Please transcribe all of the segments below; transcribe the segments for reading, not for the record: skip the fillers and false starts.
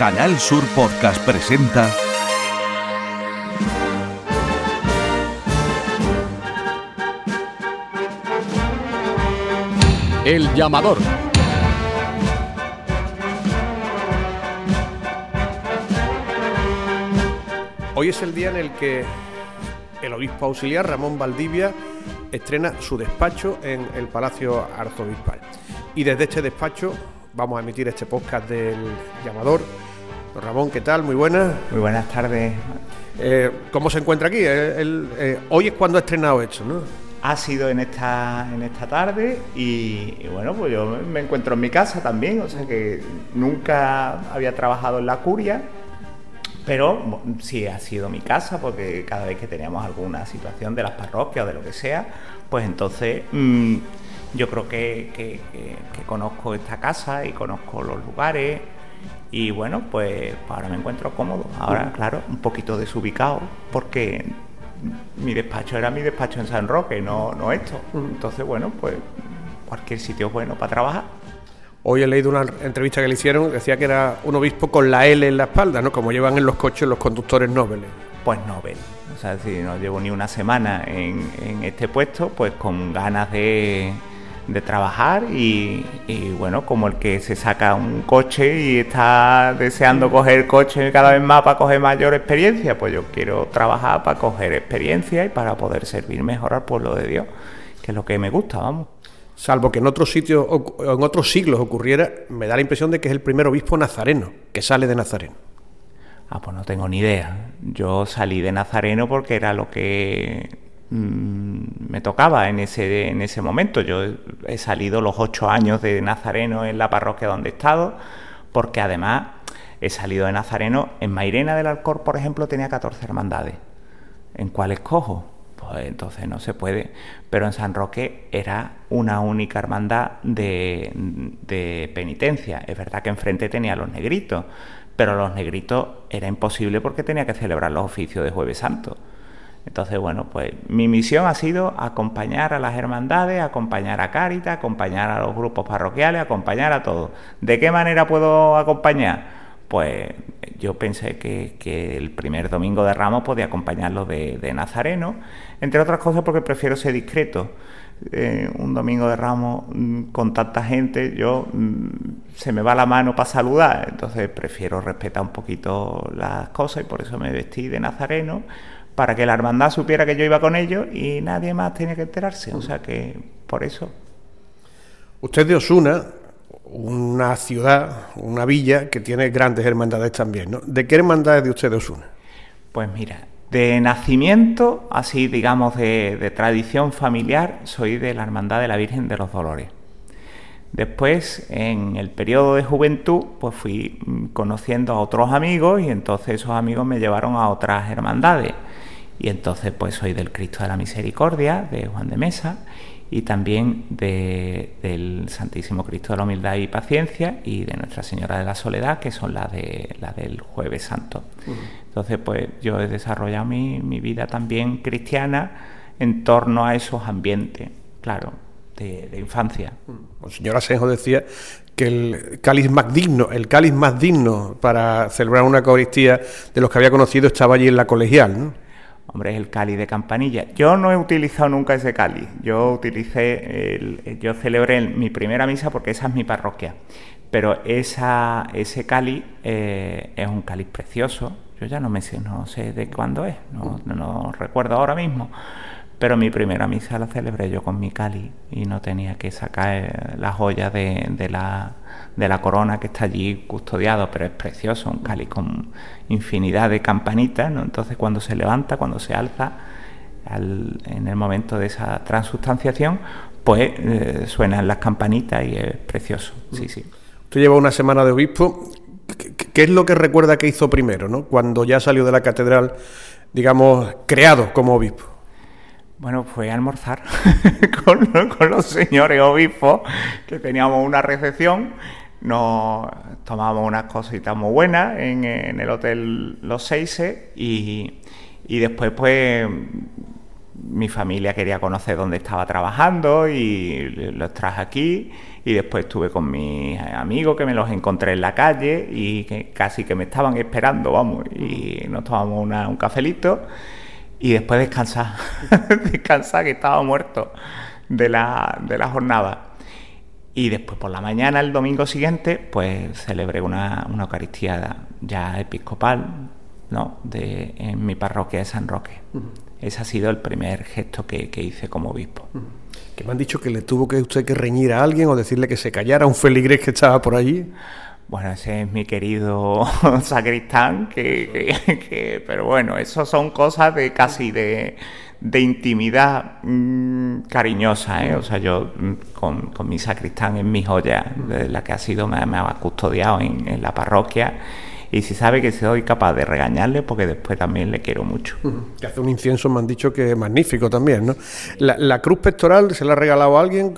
Canal Sur Podcast presenta El Llamador. Hoy es el día en el que el obispo auxiliar Ramón Valdivia estrena su despacho en el Palacio Arzobispal. Y desde este despacho vamos a emitir este podcast del Llamador. Don Ramón, ¿qué tal? Muy buenas. Muy buenas tardes. ¿Cómo se encuentra aquí? Hoy es cuando ha estrenado esto, ¿no? Ha sido en esta tarde y bueno, pues yo me encuentro en mi casa también, o sea que nunca había trabajado en la curia, pero sí ha sido mi casa, porque cada vez que teníamos alguna situación de las parroquias o de lo que sea, pues entonces yo creo que conozco esta casa y conozco los lugares y bueno, pues ahora me encuentro cómodo. Ahora, claro, un poquito desubicado porque mi despacho era mi despacho en San Roque, no esto. Entonces, bueno, pues cualquier sitio es bueno para trabajar. Hoy he leído una entrevista que le hicieron que decía que era un obispo con la L en la espalda, ¿no? Como llevan en los coches los conductores nobles. Pues noble. O sea, si no llevo ni una semana en este puesto, pues con ganas de trabajar y bueno, como el que se saca un coche y está deseando coger coche cada vez más para coger mayor experiencia, pues yo quiero trabajar para coger experiencia y para poder servir mejor al pueblo de Dios, que es lo que me gusta, vamos. Salvo que en otros sitios o en otros siglos ocurriera, me da la impresión de que es el primer obispo nazareno que sale de Nazareno. Ah, pues no tengo ni idea. Yo salí de Nazareno porque era lo que me tocaba en ese momento. Yo he salido los 8 años de Nazareno en la parroquia donde he estado, porque además he salido de Nazareno. En Mairena del Alcor, por ejemplo, tenía 14 hermandades. ¿En cuáles cojo? Pues entonces no se puede, pero en San Roque era una única hermandad de penitencia. Es verdad que enfrente tenía los negritos, pero los negritos era imposible porque tenía que celebrar los oficios de Jueves Santo. Entonces, bueno, pues mi misión ha sido acompañar a las hermandades, acompañar a Cáritas, acompañar a los grupos parroquiales, acompañar a todos. ¿De qué manera puedo acompañar? Pues yo pensé que el primer domingo de Ramos podía acompañarlo de Nazareno, entre otras cosas porque prefiero ser discreto. Un domingo de Ramos con tanta gente, yo se me va la mano para saludar, entonces prefiero respetar un poquito las cosas y por eso me vestí de Nazareno, para que la hermandad supiera que yo iba con ellos y nadie más tenía que enterarse, o sea que por eso. Usted de Osuna, una ciudad, una villa que tiene grandes hermandades también, ¿no? ¿De qué hermandad es de usted de Osuna? Pues mira, de nacimiento, así digamos de tradición familiar, soy de la hermandad de la Virgen de los Dolores. Después, en el periodo de juventud, pues fui conociendo a otros amigos y entonces esos amigos me llevaron a otras hermandades. Y entonces pues soy del Cristo de la Misericordia, de Juan de Mesa, y también del Santísimo Cristo de la Humildad y Paciencia y de Nuestra Señora de la Soledad, que son las del Jueves Santo. Uh-huh. Entonces, pues yo he desarrollado mi vida también cristiana en torno a esos ambientes, claro, de infancia. La señora Senjo decía que el cáliz más digno para celebrar una Eucaristía de los que había conocido estaba allí en la colegial, ¿no? Hombre, es el cáliz de Campanilla. Yo no he utilizado nunca ese cáliz. Yo celebré mi primera misa porque esa es mi parroquia. Pero ese cáliz es un cáliz precioso. Yo ya no sé de cuándo es, no recuerdo ahora mismo. Pero mi primera misa la celebré yo con mi cáliz y no tenía que sacar la joya de la corona que está allí custodiado, pero es precioso, un cáliz con infinidad de campanitas, ¿no? Entonces cuando se levanta, cuando se alza, en el momento de esa transustanciación, pues suenan las campanitas y es precioso, sí. Usted lleva una semana de obispo. ¿Qué es lo que recuerda que hizo primero, ¿no? Cuando ya salió de la catedral, digamos, creado como obispo. Bueno, fue a almorzar con los señores obispos, que teníamos una recepción, nos tomábamos unas cositas muy buenas en el hotel Los Seis y después pues mi familia quería conocer dónde estaba trabajando y los traje aquí, y después estuve con mis amigos que me los encontré en la calle y que casi que me estaban esperando, vamos, y nos tomamos un cafelito y después descansar, que estaba muerto de la jornada. Y después por la mañana, el domingo siguiente, pues celebré una Eucaristía ya episcopal, ¿no?, en mi parroquia de San Roque. Uh-huh. Ese ha sido el primer gesto que hice como obispo. Uh-huh. ¿Que me han dicho que le tuvo que usted que reñir a alguien o decirle que se callara a un feligrés que estaba por allí? Bueno, ese es mi querido sacristán, pero bueno, eso son cosas de casi de intimidad cariñosa, ¿eh? O sea, yo con mi sacristán es mi joya, la que ha sido, me ha custodiado en la parroquia, y si sabe que soy capaz de regañarle, porque después también le quiero mucho. Que hace un incienso, me han dicho que es magnífico también, ¿no? La cruz pectoral se la ha regalado a alguien,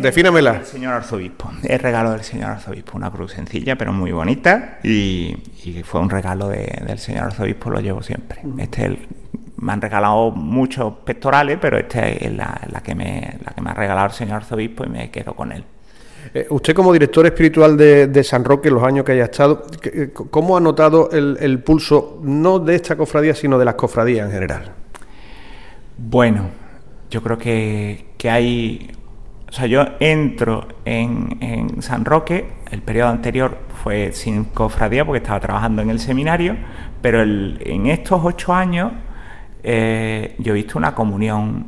defínamela. El señor arzobispo, el regalo del señor arzobispo, una cruz sencilla pero muy bonita, y fue un regalo del señor arzobispo, lo llevo siempre. Me han regalado muchos pectorales, pero esta es la que me ha regalado el señor arzobispo y me quedo con él. Usted, como director espiritual de San Roque, los años que haya estado, ¿cómo ha notado el pulso, no de esta cofradía, sino de las cofradías en general? Bueno, yo creo que hay... O sea, yo entro en San Roque, el periodo anterior fue sin cofradía porque estaba trabajando en el seminario, pero en estos 8 años... yo he visto una comunión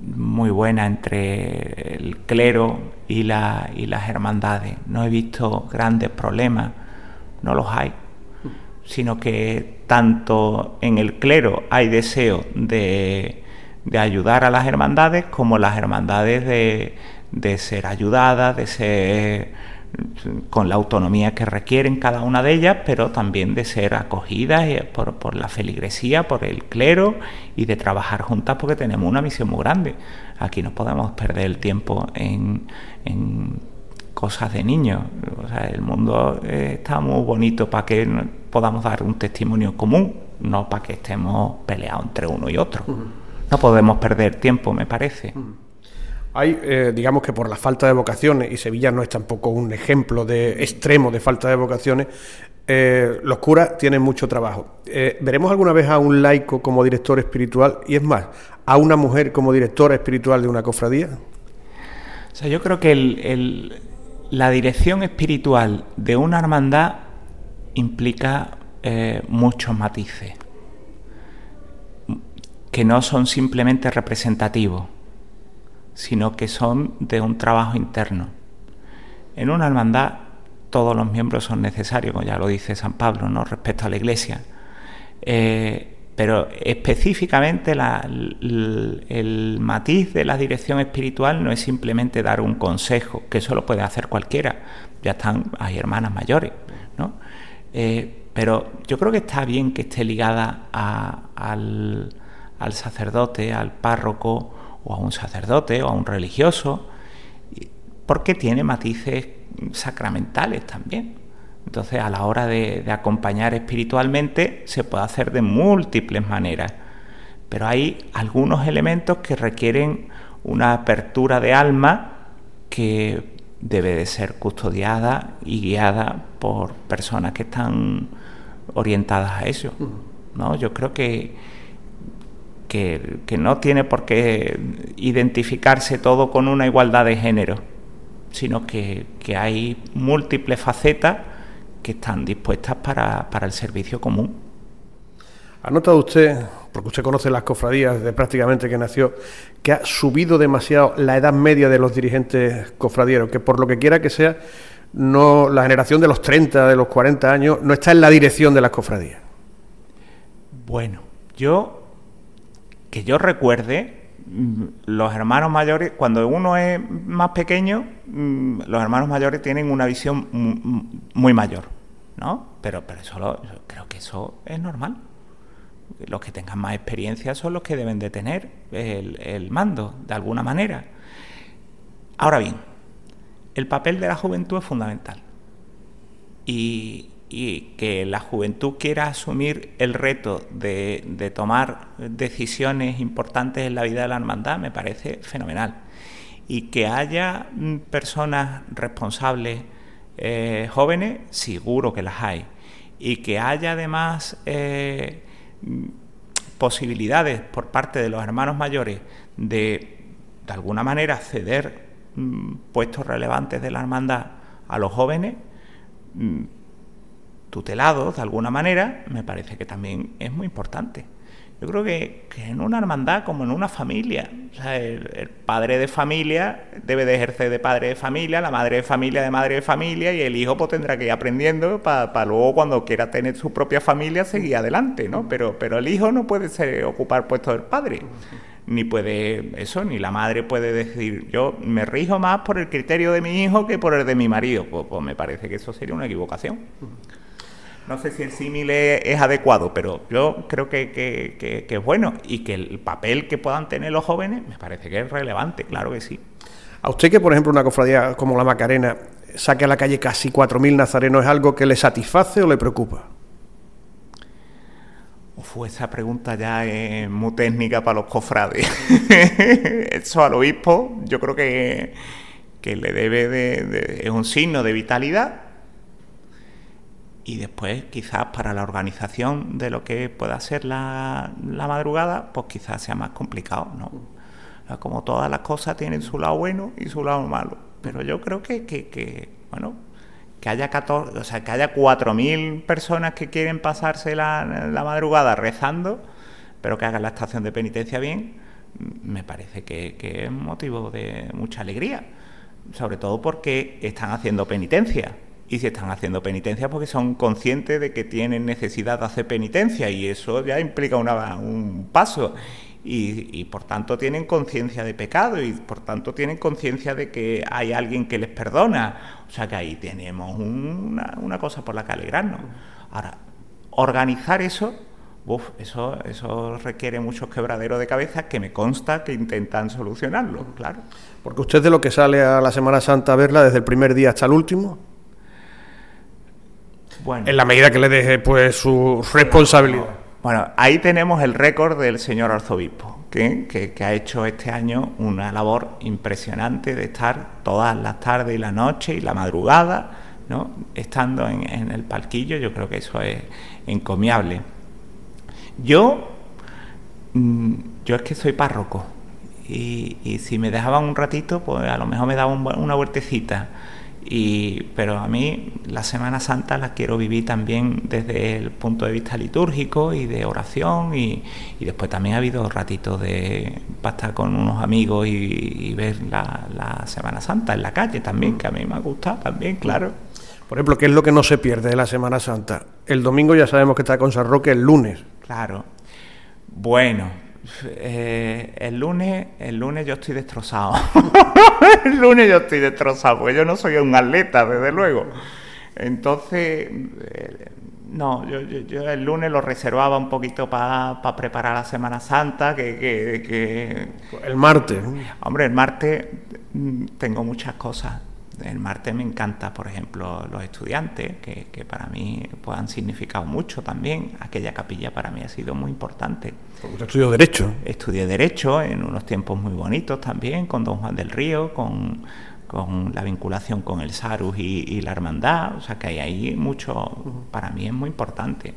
muy buena entre el clero y las hermandades. No he visto grandes problemas, no los hay, sino que tanto en el clero hay deseo de ayudar a las hermandades, como las hermandades de ser ayudadas, de ser con la autonomía que requieren cada una de ellas, pero también de ser acogidas por la feligresía, por el clero, y de trabajar juntas, porque tenemos una misión muy grande. Aquí no podemos perder el tiempo en cosas de niños. O sea, el mundo está muy bonito para que podamos dar un testimonio común, no para que estemos peleados entre uno y otro. No podemos perder tiempo, me parece. Hay, digamos que por la falta de vocaciones, y Sevilla no es tampoco un ejemplo de extremo de falta de vocaciones, los curas tienen mucho trabajo. ¿Veremos alguna vez a un laico como director espiritual, y es más, a una mujer como directora espiritual de una cofradía? O sea, yo creo que la dirección espiritual de una hermandad implica muchos matices que no son simplemente representativos, sino que son de un trabajo interno. En una hermandad todos los miembros son necesarios, como ya lo dice San Pablo, ¿no?, respecto a la Iglesia. Pero específicamente el matiz de la dirección espiritual no es simplemente dar un consejo, que eso lo puede hacer cualquiera. Hay hermanas mayores, ¿no? Pero yo creo que está bien que esté ligada al sacerdote, al párroco, o a un sacerdote, o a un religioso, porque tiene matices sacramentales también. Entonces, a la hora de acompañar espiritualmente, se puede hacer de múltiples maneras, pero hay algunos elementos que requieren una apertura de alma que debe de ser custodiada y guiada por personas que están orientadas a eso, ¿no? Yo creo que no tiene por qué identificarse todo con una igualdad de género, sino que hay múltiples facetas que están dispuestas para el servicio común. ¿Ha notado usted, porque usted conoce las cofradías de prácticamente que nació, que ha subido demasiado la edad media de los dirigentes cofradieros, que por lo que quiera que sea, no, la generación de los 30, de los 40 años, no está en la dirección de las cofradías? Bueno, yo recuerde, los hermanos mayores, cuando uno es más pequeño, los hermanos mayores tienen una visión muy mayor, ¿no? Pero yo creo que eso es normal. Los que tengan más experiencia son los que deben de tener el mando, de alguna manera. Ahora bien, el papel de la juventud es fundamental. Y y que la juventud quiera asumir el reto de tomar decisiones importantes en la vida de la hermandad me parece fenomenal. Y que haya personas responsables jóvenes, seguro que las hay. Y que haya además posibilidades por parte de los hermanos mayores de alguna manera ceder puestos relevantes de la hermandad a los jóvenes, tutelados de alguna manera, me parece que también es muy importante. Yo creo que en una hermandad como en una familia, o sea, el padre de familia debe de ejercer de padre de familia, la madre de familia de madre de familia, y el hijo pues tendrá que ir aprendiendo para luego cuando quiera tener su propia familia seguir adelante, ¿no? Pero el hijo no puede ocupar puesto del padre, ni puede eso, ni la madre puede decir yo me rijo más por el criterio de mi hijo que por el de mi marido. Pues me parece que eso sería una equivocación. No sé si el símil es adecuado, pero yo creo que es bueno, y que el papel que puedan tener los jóvenes me parece que es relevante, claro que sí. A usted que, por ejemplo, una cofradía como la Macarena saque a la calle casi 4.000 nazarenos, ¿es algo que le satisface o le preocupa? Esa pregunta ya es muy técnica para los cofrades. Eso al obispo yo creo que le debe es un signo de vitalidad. Y después, quizás para la organización de lo que pueda ser la madrugada, pues quizás sea más complicado, ¿no? Como todas las cosas tienen su lado bueno y su lado malo. Pero yo creo que bueno, que haya 4.000 personas que quieren pasarse la madrugada rezando, pero que hagan la estación de penitencia bien, me parece que es motivo de mucha alegría. Sobre todo porque están haciendo penitencia. Y si están haciendo penitencia porque son conscientes de que tienen necesidad de hacer penitencia, y eso ya implica un paso, y por tanto tienen conciencia de pecado, y por tanto tienen conciencia de que hay alguien que les perdona. O sea que ahí tenemos una cosa por la que alegrarnos. Ahora, organizar eso requiere muchos quebraderos de cabeza que me consta que intentan solucionarlo, claro. Porque usted de lo que sale a la Semana Santa a verla desde el primer día hasta el último. Bueno, en la medida que le deje pues su responsabilidad. Bueno, ahí tenemos el récord del señor arzobispo, que ha hecho este año una labor impresionante de estar todas las tardes y la noche y la madrugada, ¿no?, estando en el palquillo. Yo creo que eso es encomiable. Yo es que soy párroco, y si me dejaban un ratito, pues a lo mejor me daba una vueltecita. Pero a mí la Semana Santa la quiero vivir también desde el punto de vista litúrgico y de oración, y después también ha habido ratitos de pastar con unos amigos y ver la Semana Santa en la calle también, que a mí me ha gustado también, claro. Por ejemplo, ¿qué es lo que no se pierde de la Semana Santa? El domingo ya sabemos que está con San Roque, el lunes. Claro. Bueno, el lunes yo estoy destrozado. El lunes yo estoy destrozado, porque yo no soy un atleta, desde luego. Entonces, yo el lunes lo reservaba un poquito para preparar la Semana Santa. El martes. Hombre, el martes tengo muchas cosas. El martes me encanta, por ejemplo, los estudiantes, que para mí pues, han significado mucho también. Aquella capilla para mí ha sido muy importante. ¿Usted estudió Derecho? Estudié Derecho en unos tiempos muy bonitos también, con don Juan del Río, con la vinculación con el Sarus y la hermandad. O sea que hay ahí mucho, para mí es muy importante.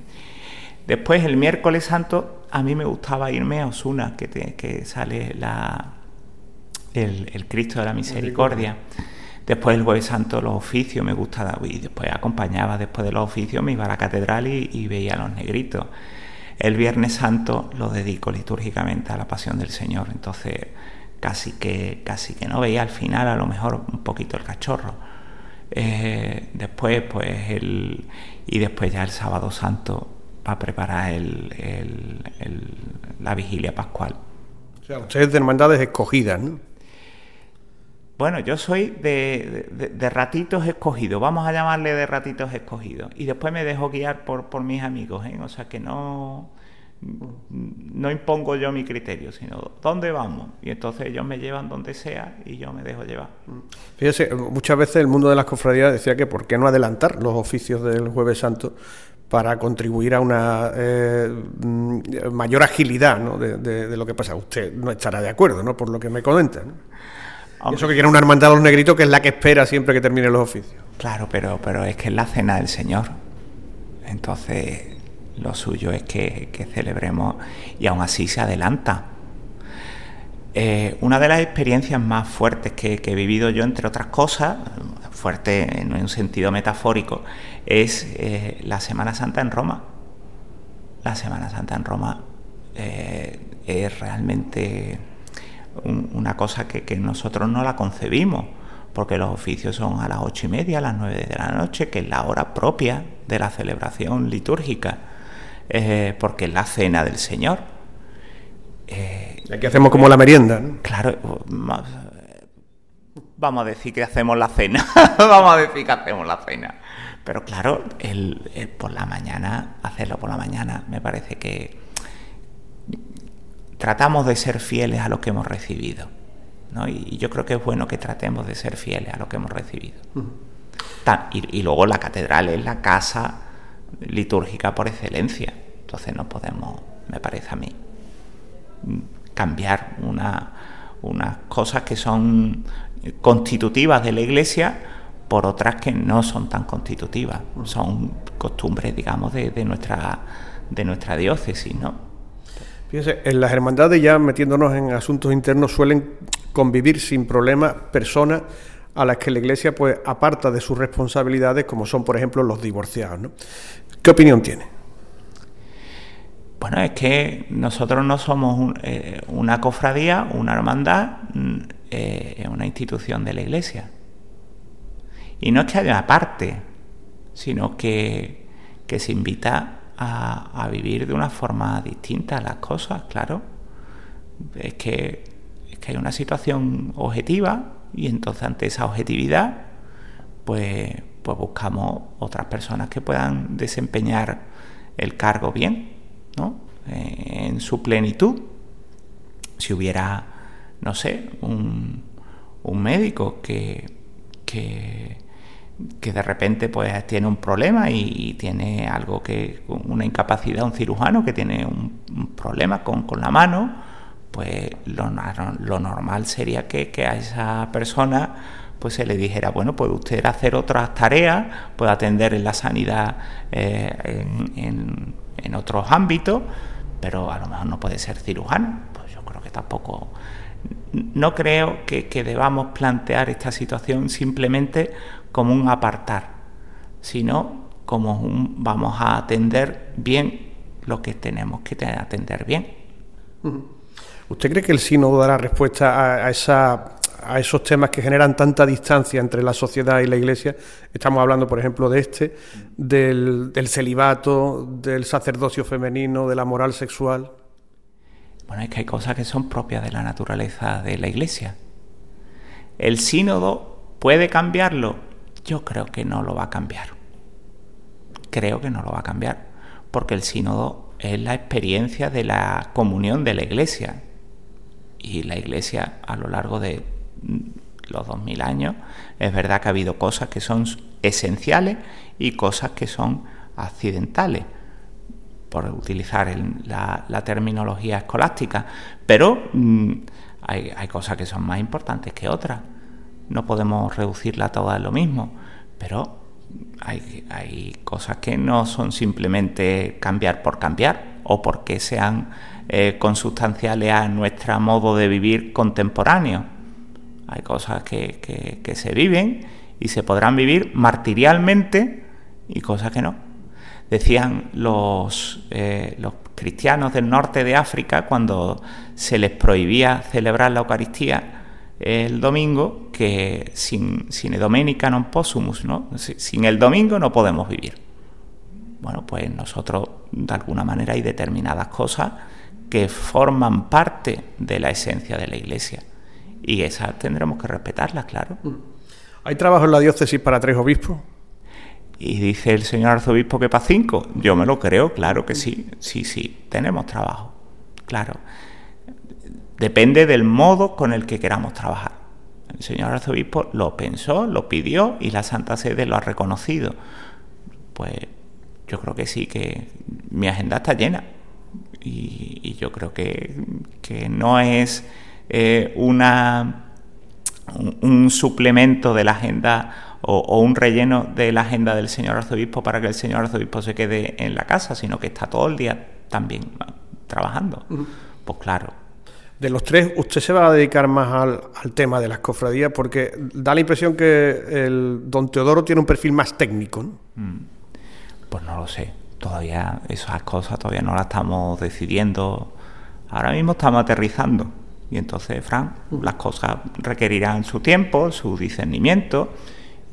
Después, el miércoles santo, a mí me gustaba irme a Osuna, que sale el Cristo de la Misericordia. Después el Jueves Santo, los oficios me gustaban, y después acompañaba después de los oficios, me iba a la catedral y veía a los negritos. El Viernes Santo lo dedico litúrgicamente a la Pasión del Señor, entonces casi que no veía al final, a lo mejor un poquito el cachorro. Después pues y después ya el Sábado Santo para preparar la vigilia pascual. O sea, usted es de hermandades escogidas, ¿no? Bueno, yo soy de ratitos escogidos, vamos a llamarle de ratitos escogidos. Y después me dejo guiar por mis amigos, ¿eh? O sea que no, no impongo yo mi criterio, sino ¿dónde vamos? Y entonces ellos me llevan donde sea y yo me dejo llevar. Fíjese, muchas veces el mundo de las cofradías decía que ¿por qué no adelantar los oficios del Jueves Santo para contribuir a una mayor agilidad, ¿no?, de lo que pasa? Usted no estará de acuerdo, ¿no?, por lo que me comenta, ¿no? Hombre, eso que quiere una hermandad de los negritos, que es la que espera siempre que termine los oficios. Claro, pero es que es la cena del Señor. Entonces lo suyo es que celebremos, y aún así se adelanta. Una de las experiencias más fuertes que he vivido yo, entre otras cosas, fuerte en un sentido metafórico, es la Semana Santa en Roma. La Semana Santa en Roma es realmente una cosa que nosotros no la concebimos, porque los oficios son a las 8:30, a las 9:00 p.m, que es la hora propia de la celebración litúrgica. Porque es la cena del Señor. Aquí hacemos como la merienda, ¿no? Claro, vamos a decir que hacemos la cena. Vamos a decir que hacemos la cena. Pero claro, el por la mañana, hacerlo por la mañana, me parece que tratamos de ser fieles a lo que hemos recibido, ¿no? Y yo creo que es bueno que tratemos de ser fieles a lo que hemos recibido. Y luego la catedral es la casa litúrgica por excelencia. Entonces no podemos, me parece a mí, cambiar unas cosas que son constitutivas de la Iglesia por otras que no son tan constitutivas. Son costumbres, digamos, de nuestra diócesis, ¿no? Fíjense, en las hermandades, ya metiéndonos en asuntos internos, suelen convivir sin problemas personas a las que la Iglesia pues aparta de sus responsabilidades, como son, por ejemplo, los divorciados, ¿no? ¿Qué opinión tiene? Bueno, es que nosotros no somos una cofradía, una hermandad, una institución de la Iglesia. Y no es que haya una parte, sino que se invita a vivir de una forma distinta las cosas, claro. Es que hay una situación objetiva, y entonces ante esa objetividad pues buscamos otras personas que puedan desempeñar el cargo bien, ¿no?, en su plenitud. Si hubiera, no sé, un médico que de repente pues tiene un problema y tiene algo que, una incapacidad, un cirujano que tiene un problema con la mano, pues lo normal sería que a esa persona pues se le dijera, bueno, puede usted hacer otras tareas, puede atender en la sanidad en otros ámbitos, pero a lo mejor no puede ser cirujano. Pues yo creo que tampoco, no creo que debamos plantear esta situación simplemente como un apartar, sino como un vamos a atender bien lo que tenemos que atender bien. ¿Usted cree que el sínodo dará respuesta a esos temas que generan tanta distancia entre la sociedad y la Iglesia? Estamos hablando, por ejemplo, de del celibato, del sacerdocio femenino, de la moral sexual. Bueno, es que hay cosas que son propias de la naturaleza de la Iglesia. ¿El sínodo puede cambiarlo? Yo creo que no lo va a cambiar. Creo que no lo va a cambiar, porque el sínodo es la experiencia de la comunión de la Iglesia. Y la Iglesia, a lo largo de los 2000 años, es verdad que ha habido cosas que son esenciales y cosas que son accidentales, por utilizar la terminología escolástica, pero hay cosas que son más importantes que otras. No podemos reducirla a todas lo mismo, pero hay cosas que no son simplemente cambiar por cambiar, o porque sean consustanciales a nuestro modo de vivir contemporáneo. Hay cosas que se viven y se podrán vivir martirialmente, y cosas que no. Decían los cristianos del norte de África, cuando se les prohibía celebrar la Eucaristía el domingo, que sin domenica non possumus, ¿no? Sin el domingo no podemos vivir. Bueno, pues nosotros, de alguna manera, hay determinadas cosas que forman parte de la esencia de la Iglesia, y esas tendremos que respetarlas, claro. ¿Hay trabajo en la diócesis para 3 obispos? Y dice el señor arzobispo que para 5. Yo me lo creo, claro que sí. Sí, sí, tenemos trabajo. Claro. Depende del modo con el que queramos trabajar. El señor arzobispo lo pensó, lo pidió y la Santa Sede lo ha reconocido. Pues yo creo que sí, que mi agenda está llena. Y yo creo que no es un suplemento de la agenda o un relleno de la agenda del señor arzobispo para que el señor arzobispo se quede en la casa, sino que está todo el día también trabajando. Pues claro. De los tres, usted se va a dedicar más al tema de las cofradías, porque da la impresión que el don Teodoro tiene un perfil más técnico, ¿no? Pues no lo sé. Todavía esas cosas todavía no las estamos decidiendo. Ahora mismo estamos aterrizando. Y entonces, Fran, las cosas requerirán su tiempo, su discernimiento,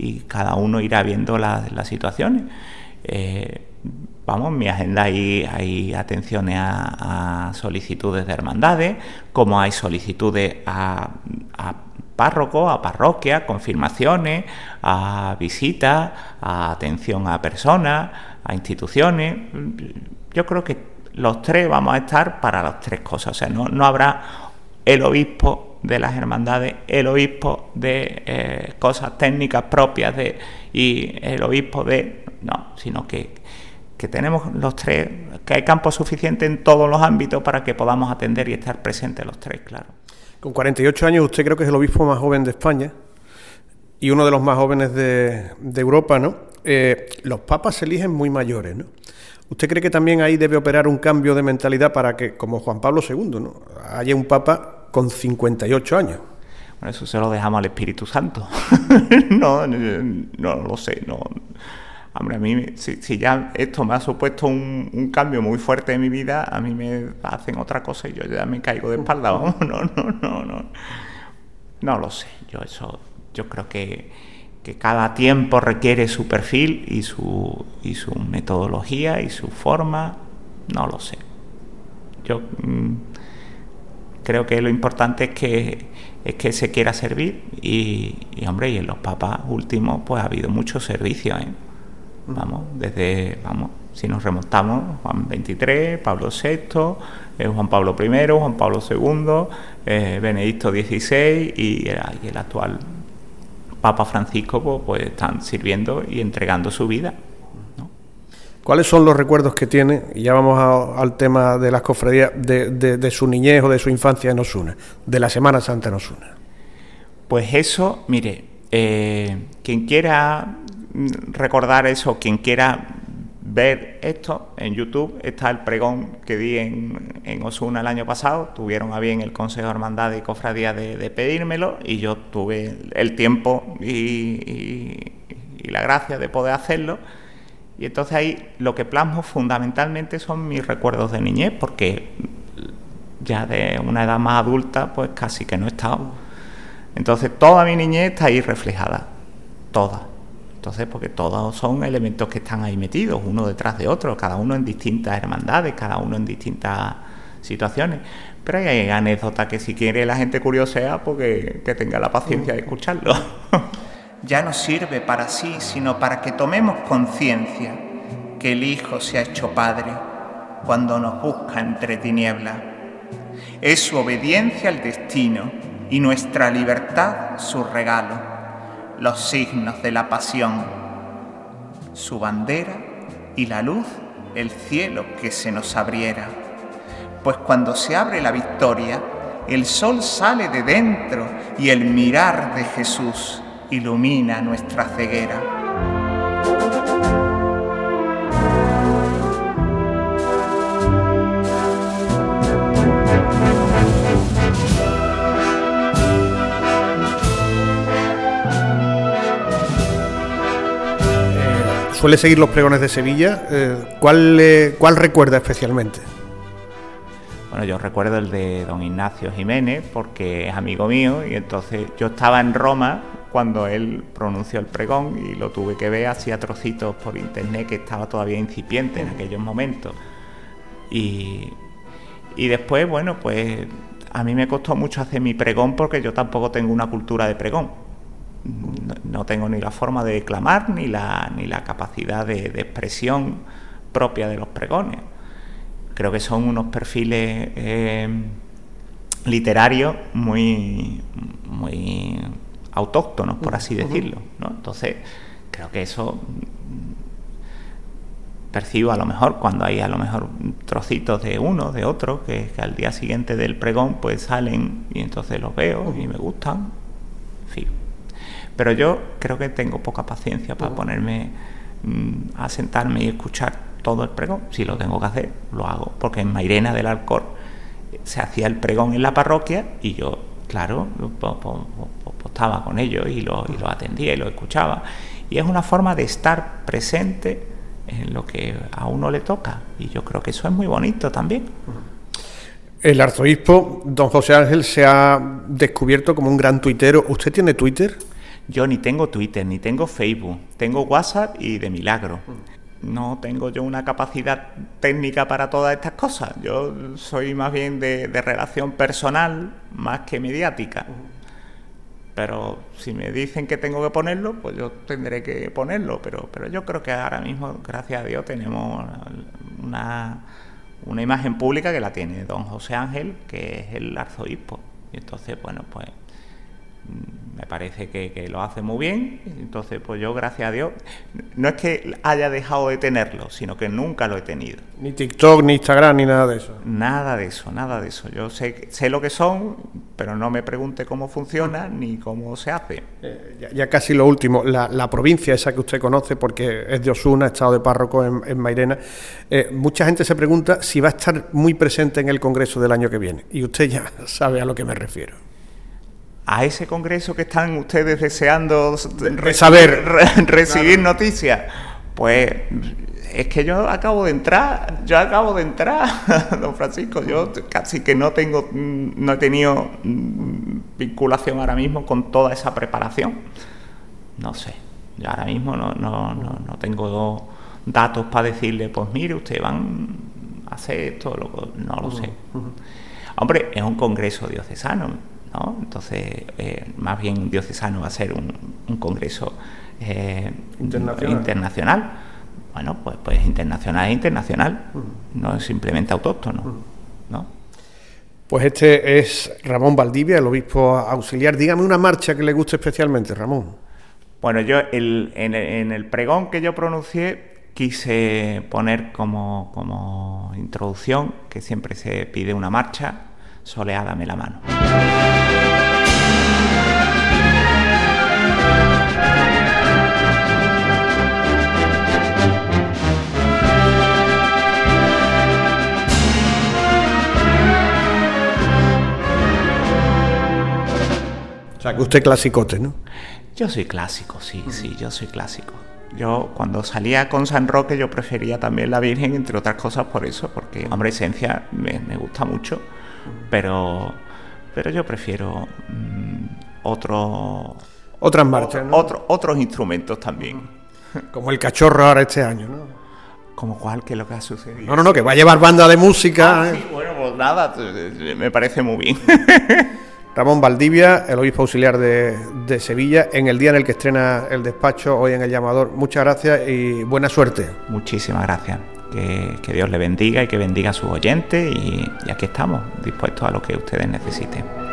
y cada uno irá viendo las situaciones. Vamos, en mi agenda hay atenciones a solicitudes de hermandades, como hay solicitudes a párrocos, a parroquias, confirmaciones, a visitas, a atención a personas, a instituciones. Yo creo que los tres vamos a estar para las tres cosas. O sea, no habrá el obispo de las hermandades, el obispo de cosas técnicas propias y el obispo de... No, sino que tenemos los tres, que hay campo suficiente en todos los ámbitos para que podamos atender y estar presentes los tres, claro. Con 48 años usted creo que es el obispo más joven de España y uno de los más jóvenes de Europa, ¿no? Los papas se eligen muy mayores, ¿no? ¿Usted cree que también ahí debe operar un cambio de mentalidad para que, como Juan Pablo II, ¿no?, haya un papa con 58 años? Bueno, eso se lo dejamos al Espíritu Santo. No lo sé, no... Hombre, a mí, si ya esto me ha supuesto un cambio muy fuerte en mi vida, a mí me hacen otra cosa y yo ya me caigo de espalda. Vamos, no. No lo sé. Yo creo que cada tiempo requiere su perfil y su metodología y su forma. No lo sé. Yo creo que lo importante es que se quiera servir y hombre, y en los papas últimos pues ha habido mucho servicio, ¿eh? Vamos, si nos remontamos, Juan XXIII, Pablo VI, Juan Pablo I, Juan Pablo II, Benedicto XVI y el actual Papa Francisco, pues están sirviendo y entregando su vida, ¿no? ¿Cuáles son los recuerdos que tiene? Y ya vamos al tema de las cofradías, de su niñez o de su infancia en Osuna, de la Semana Santa en Osuna. Pues eso, mire, quien quiera recordar eso, quien quiera ver esto en YouTube, está el pregón que di en Osuna el año pasado. Tuvieron a bien el Consejo de Hermandad y Cofradía de pedírmelo y yo tuve el tiempo y la gracia de poder hacerlo, y entonces ahí lo que plasmo fundamentalmente son mis recuerdos de niñez, porque ya de una edad más adulta pues casi que no he estado. Entonces toda mi niñez está ahí reflejada, toda. Entonces, porque todos son elementos que están ahí metidos, uno detrás de otro, cada uno en distintas hermandades, cada uno en distintas situaciones. Pero hay anécdotas que si quiere la gente curiosea, porque que tenga la paciencia de escucharlo. Ya no sirve para sí, sino para que tomemos conciencia que el Hijo se ha hecho Padre cuando nos busca entre tinieblas. Es su obediencia al destino y nuestra libertad su regalo. Los signos de la pasión, su bandera y la luz, el cielo que se nos abriera. Pues cuando se abre la victoria, el sol sale de dentro y el mirar de Jesús ilumina nuestra ceguera. Suele seguir los pregones de Sevilla. ¿Cuál recuerda especialmente? Bueno, yo recuerdo el de don Ignacio Jiménez, porque es amigo mío, y entonces yo estaba en Roma cuando él pronunció el pregón y lo tuve que ver hacia trocitos por internet, que estaba todavía incipiente en aquellos momentos. Y después, bueno, pues a mí me costó mucho hacer mi pregón porque yo tampoco tengo una cultura de pregón. no tengo ni la forma de declamar ni la capacidad de expresión propia de los pregones. Creo que son unos perfiles literarios muy autóctonos, por así decirlo, ¿no? Entonces, creo que eso percibo a lo mejor cuando hay a lo mejor trocitos de uno, de otro, que al día siguiente del pregón pues salen y entonces los veo y me gustan, en fin. Pero yo creo que tengo poca paciencia para ponerme a sentarme y escuchar todo el pregón. Si lo tengo que hacer, lo hago, porque en Mairena del Alcor se hacía el pregón en la parroquia y yo, claro, estaba con ellos y lo atendía y lo escuchaba. Y es una forma de estar presente en lo que a uno le toca, y yo creo que eso es muy bonito también. El arzobispo don José Ángel se ha descubierto como un gran tuitero. ¿Usted tiene Twitter? Yo ni tengo Twitter, ni tengo Facebook, tengo WhatsApp y de milagro. No tengo yo una capacidad técnica para todas estas cosas. Yo soy más bien de relación personal más que mediática. Pero si me dicen que tengo que ponerlo, pues yo tendré que ponerlo. Pero yo creo que ahora mismo, gracias a Dios, tenemos una imagen pública que la tiene don José Ángel, que es el arzobispo. Y entonces, bueno, pues me parece que lo hace muy bien. Entonces, pues yo, gracias a Dios, no es que haya dejado de tenerlo, sino que nunca lo he tenido. Ni TikTok, ni Instagram, ni nada de eso. Nada de eso. Yo sé lo que son, pero no me pregunte cómo funciona ni cómo se hace. Ya casi lo último, la provincia esa que usted conoce, porque es de Osuna, estado de párroco en Mairena. Mucha gente se pregunta si va a estar muy presente en el Congreso del año que viene, y usted ya sabe a lo que me refiero. A ese congreso que están ustedes deseando recibir claro. Noticias, pues es que yo acabo de entrar, don Francisco. Yo casi que no he tenido vinculación ahora mismo con toda esa preparación. No sé, yo ahora mismo no tengo datos para decirle, pues mire, ustedes van a hacer esto, no lo sé. Hombre, es un congreso diocesano, ¿no? Entonces, más bien un diocesano va a ser un congreso internacional. Bueno, pues internacional, no es simplemente autóctono, ¿no? Pues este es Ramón Valdivia, el obispo auxiliar. Dígame una marcha que le guste especialmente, Ramón. Bueno, yo en el pregón que yo pronuncié quise poner como introducción que siempre se pide una marcha: Soleá, dame la mano. O sea, que usted clasicote, ¿no? Yo soy clásico, sí, yo soy clásico. Yo cuando salía con San Roque yo prefería también la Virgen, entre otras cosas por eso, porque, hombre, esencia me gusta mucho. Pero yo prefiero otras marchas, ¿no? Otros instrumentos también. Como el cachorro ahora este año, ¿no? Como cual, que es lo que ha sucedido. No, que va a llevar banda de música. Sí, bueno, pues nada, me parece muy bien. Ramón Valdivia, el obispo auxiliar de Sevilla, en el día en el que estrena el despacho, hoy en El Llamador. Muchas gracias y buena suerte. Muchísimas gracias. Que Dios le bendiga y que bendiga a sus oyentes, y aquí estamos, dispuestos a lo que ustedes necesiten.